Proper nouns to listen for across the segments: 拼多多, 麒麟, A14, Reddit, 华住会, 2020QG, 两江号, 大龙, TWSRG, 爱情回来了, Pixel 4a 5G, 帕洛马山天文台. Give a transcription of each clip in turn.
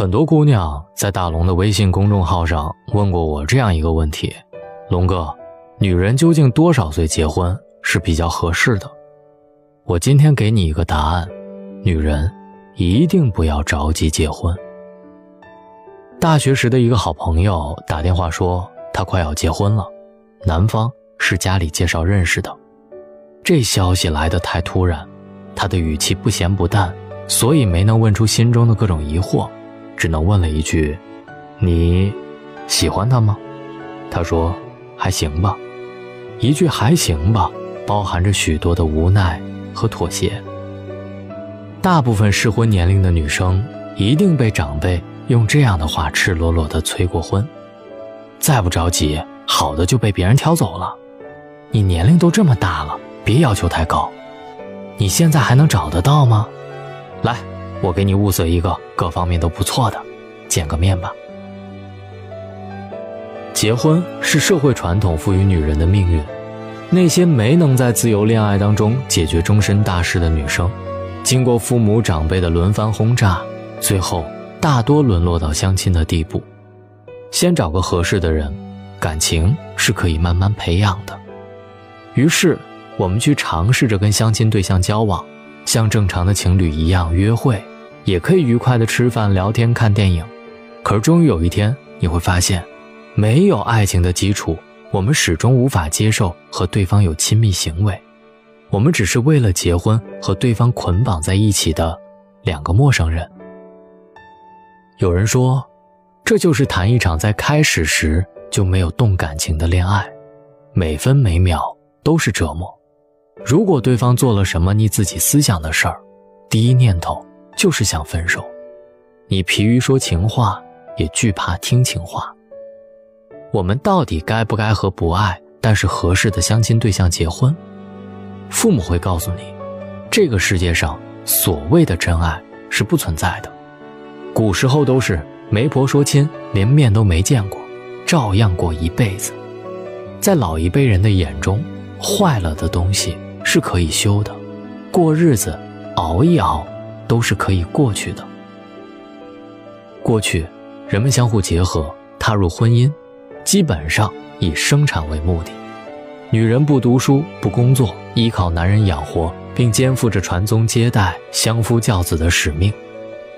很多姑娘在大龙的微信公众号上问过我这样一个问题：龙哥，女人究竟多少岁结婚是比较合适的？我今天给你一个答案，女人一定不要着急结婚。大学时的一个好朋友打电话说他快要结婚了，男方是家里介绍认识的。这消息来得太突然，他的语气不咸不淡，所以没能问出心中的各种疑惑，只能问了一句：你喜欢他吗？他说还行吧。一句还行吧包含着许多的无奈和妥协。大部分适婚年龄的女生一定被长辈用这样的话赤裸裸地催过婚，再不着急，好的就被别人挑走了。你年龄都这么大了，别要求太高，你现在还能找得到吗？来，我给你物色一个各方面都不错的，见个面吧。结婚是社会传统赋予女人的命运，那些没能在自由恋爱当中解决终身大事的女生，经过父母长辈的轮番轰炸，最后大多沦落到相亲的地步。先找个合适的人，感情是可以慢慢培养的。于是我们去尝试着跟相亲对象交往，像正常的情侣一样约会，也可以愉快的吃饭聊天看电影。可是终于有一天你会发现，没有爱情的基础，我们始终无法接受和对方有亲密行为，我们只是为了结婚和对方捆绑在一起的两个陌生人。有人说，这就是谈一场在开始时就没有动感情的恋爱，每分每秒都是折磨。如果对方做了什么逆自己思想的事儿，第一念头就是想分手。你疲于说情话，也惧怕听情话。我们到底该不该和不爱但是合适的相亲对象结婚？父母会告诉你，这个世界上所谓的真爱是不存在的。古时候都是媒婆说亲，连面都没见过，照样过一辈子。在老一辈人的眼中，坏了的东西是可以修的，过日子熬一熬都是可以过去的。过去人们相互结合踏入婚姻，基本上以生产为目的。女人不读书不工作，依靠男人养活，并肩负着传宗接代相夫教子的使命。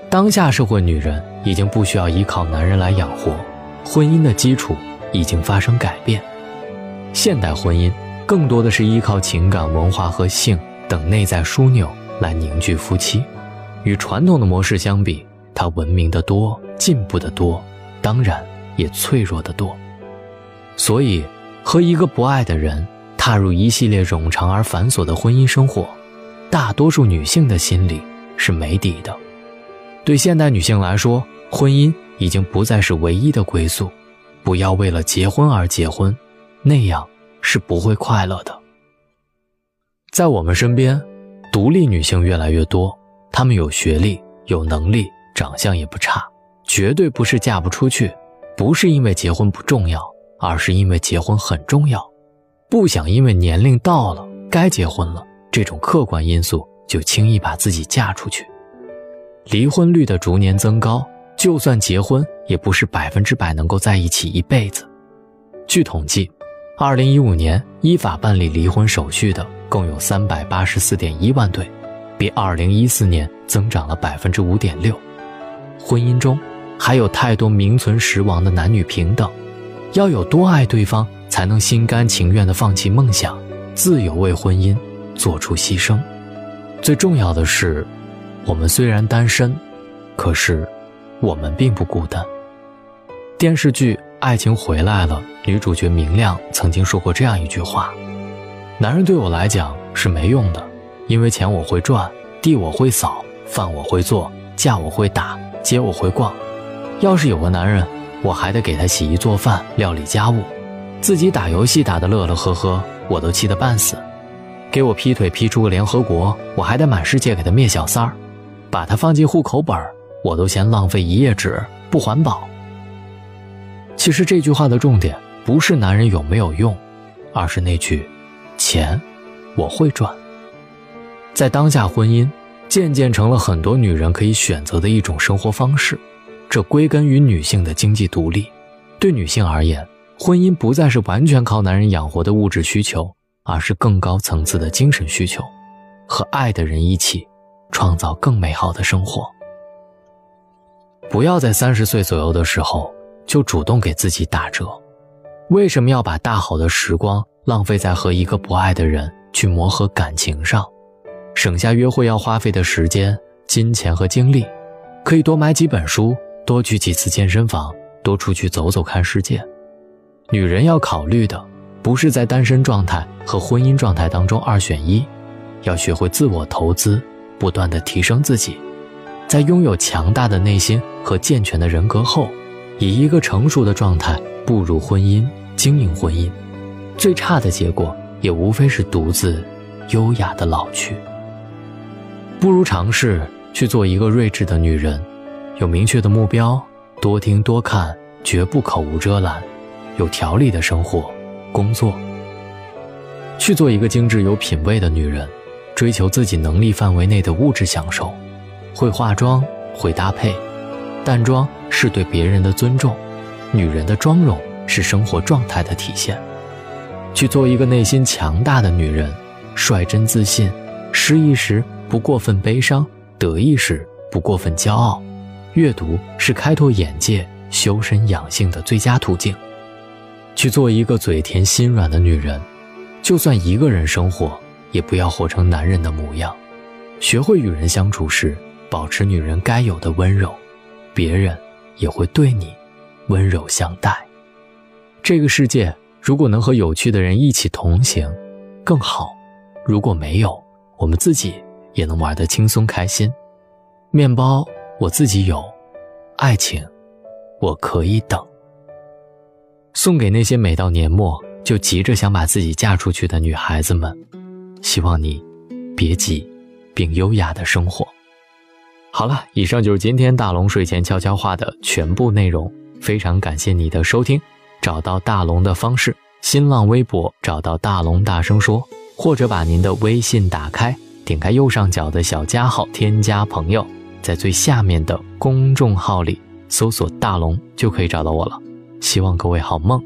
当下社会，女人已经不需要依靠男人来养活，婚姻的基础已经发生改变。现代婚姻更多的是依靠情感、文化和性等内在枢纽来凝聚夫妻。与传统的模式相比，它文明得多，进步得多，当然也脆弱得多。所以和一个不爱的人踏入一系列冗长而繁琐的婚姻生活，大多数女性的心里是没底的。对现代女性来说，婚姻已经不再是唯一的归宿，不要为了结婚而结婚，那样是不会快乐的。在我们身边，独立女性越来越多，她们有学历、有能力，长相也不差，绝对不是嫁不出去，不是因为结婚不重要，而是因为结婚很重要，不想因为年龄到了，该结婚了，这种客观因素就轻易把自己嫁出去。离婚率的逐年增高，就算结婚也不是100%能够在一起一辈子。据统计，2015年依法办理离婚手续的共有 384.1 万对，比2014年增长了 5.6%。 婚姻中还有太多名存实亡的男女平等，要有多爱对方才能心甘情愿地放弃梦想，自由为婚姻做出牺牲。最重要的是，我们虽然单身，可是我们并不孤单。电视剧《爱情回来了》女主角明亮曾经说过这样一句话：男人对我来讲是没用的，因为钱我会赚，地我会扫，饭我会做，架我会打，街我会逛。要是有个男人，我还得给他洗衣做饭，料理家务，自己打游戏打得乐乐呵呵，我都气得半死。给我劈腿劈出个联合国，我还得满世界给他灭小三儿。把它放进户口本，我都嫌浪费一页纸，不环保。其实这句话的重点不是男人有没有用，而是那句钱我会赚。在当下，婚姻渐渐成了很多女人可以选择的一种生活方式，这归根于女性的经济独立。对女性而言，婚姻不再是完全靠男人养活的物质需求，而是更高层次的精神需求，和爱的人一起创造更美好的生活。不要在30岁左右的时候就主动给自己打折。为什么要把大好的时光浪费在和一个不爱的人去磨合感情上？省下约会要花费的时间、金钱和精力，可以多买几本书，多去几次健身房，多出去走走看世界。女人要考虑的不是在单身状态和婚姻状态当中二选一，要学会自我投资，不断地提升自己。在拥有强大的内心和健全的人格后，以一个成熟的状态步入婚姻，经营婚姻，最差的结果也无非是独自优雅地老去。不如尝试去做一个睿智的女人，有明确的目标，多听多看，绝不口无遮拦，有条理的生活工作。去做一个精致有品味的女人，追求自己能力范围内的物质享受，会化妆，会搭配。淡妆是对别人的尊重，女人的妆容是生活状态的体现。去做一个内心强大的女人，率真自信，失意时不过分悲伤，得意时不过分骄傲。阅读是开拓眼界、修身养性的最佳途径。去做一个嘴甜心软的女人，就算一个人生活，也不要活成男人的模样。学会与人相处时，保持女人该有的温柔，别人也会对你温柔相待。这个世界如果能和有趣的人一起同行更好，如果没有，我们自己也能玩得轻松开心。面包我自己有，爱情我可以等。送给那些每到年末就急着想把自己嫁出去的女孩子们，希望你别急，并优雅的生活。好了，以上就是今天大龙睡前悄悄话的全部内容，非常感谢你的收听。找到大龙的方式，新浪微博找到大龙大声说，或者把您的微信打开，点开右上角的小加号，添加朋友，在最下面的公众号里搜索大龙就可以找到我了。希望各位好梦，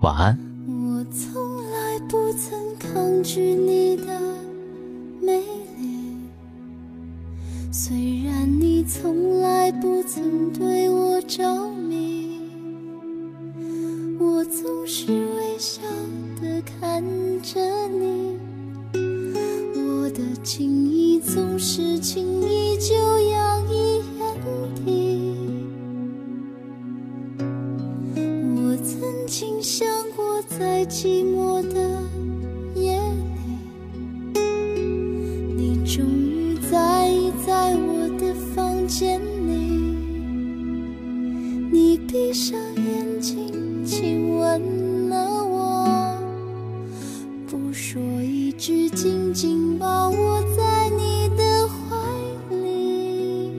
晚安。我从来不曾抗拒你的美丽，虽然你从来不曾对我着迷，我总是微笑地看着你，我的情意总是轻易就洋溢眼底。我曾经想过在寂寞的夜里，你终于在意在我的房间里，你闭上眼睛亲吻了我，不说一句，紧紧抱我在你的怀里。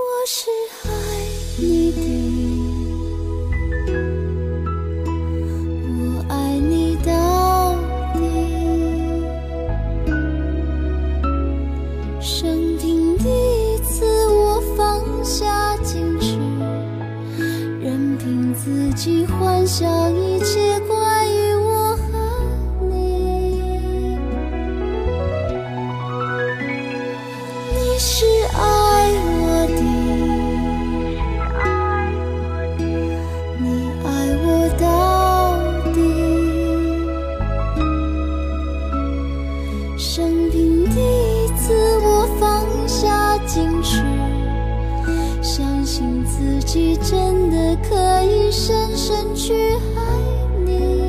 我是爱你的，自己幻想一切关于我和你。你是爱我的，你爱我到底。生平第一次我放下矜持，相信自己真的可以深深去爱你。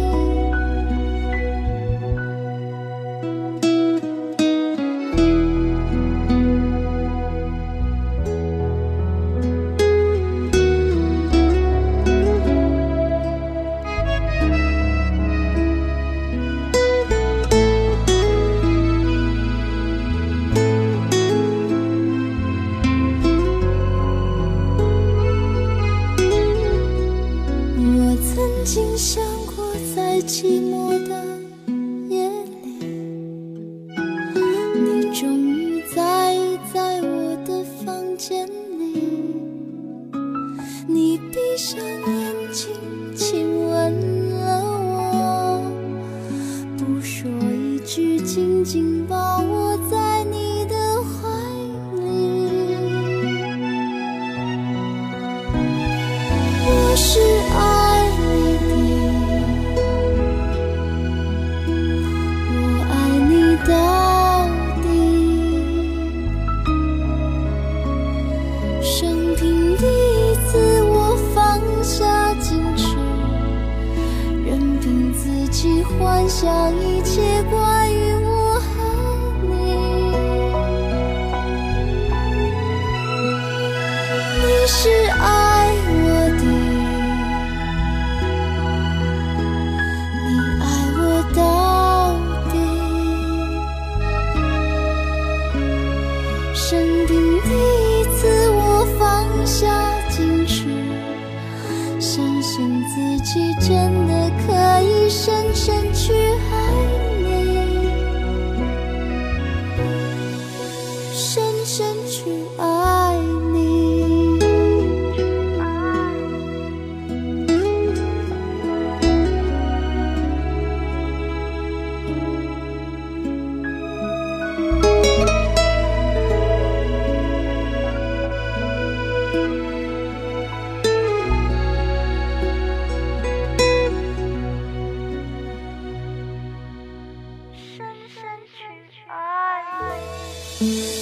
说一句紧紧抱我在你的怀里，我是爱你的，我爱你到底。生平第一次我放下矜持，任凭自己幻想一切关于我和你。你是爱我的，你爱我到底。生平第一次我放下矜持，相信自己真的可以深深去爱你，深深去爱你。深深去爱你。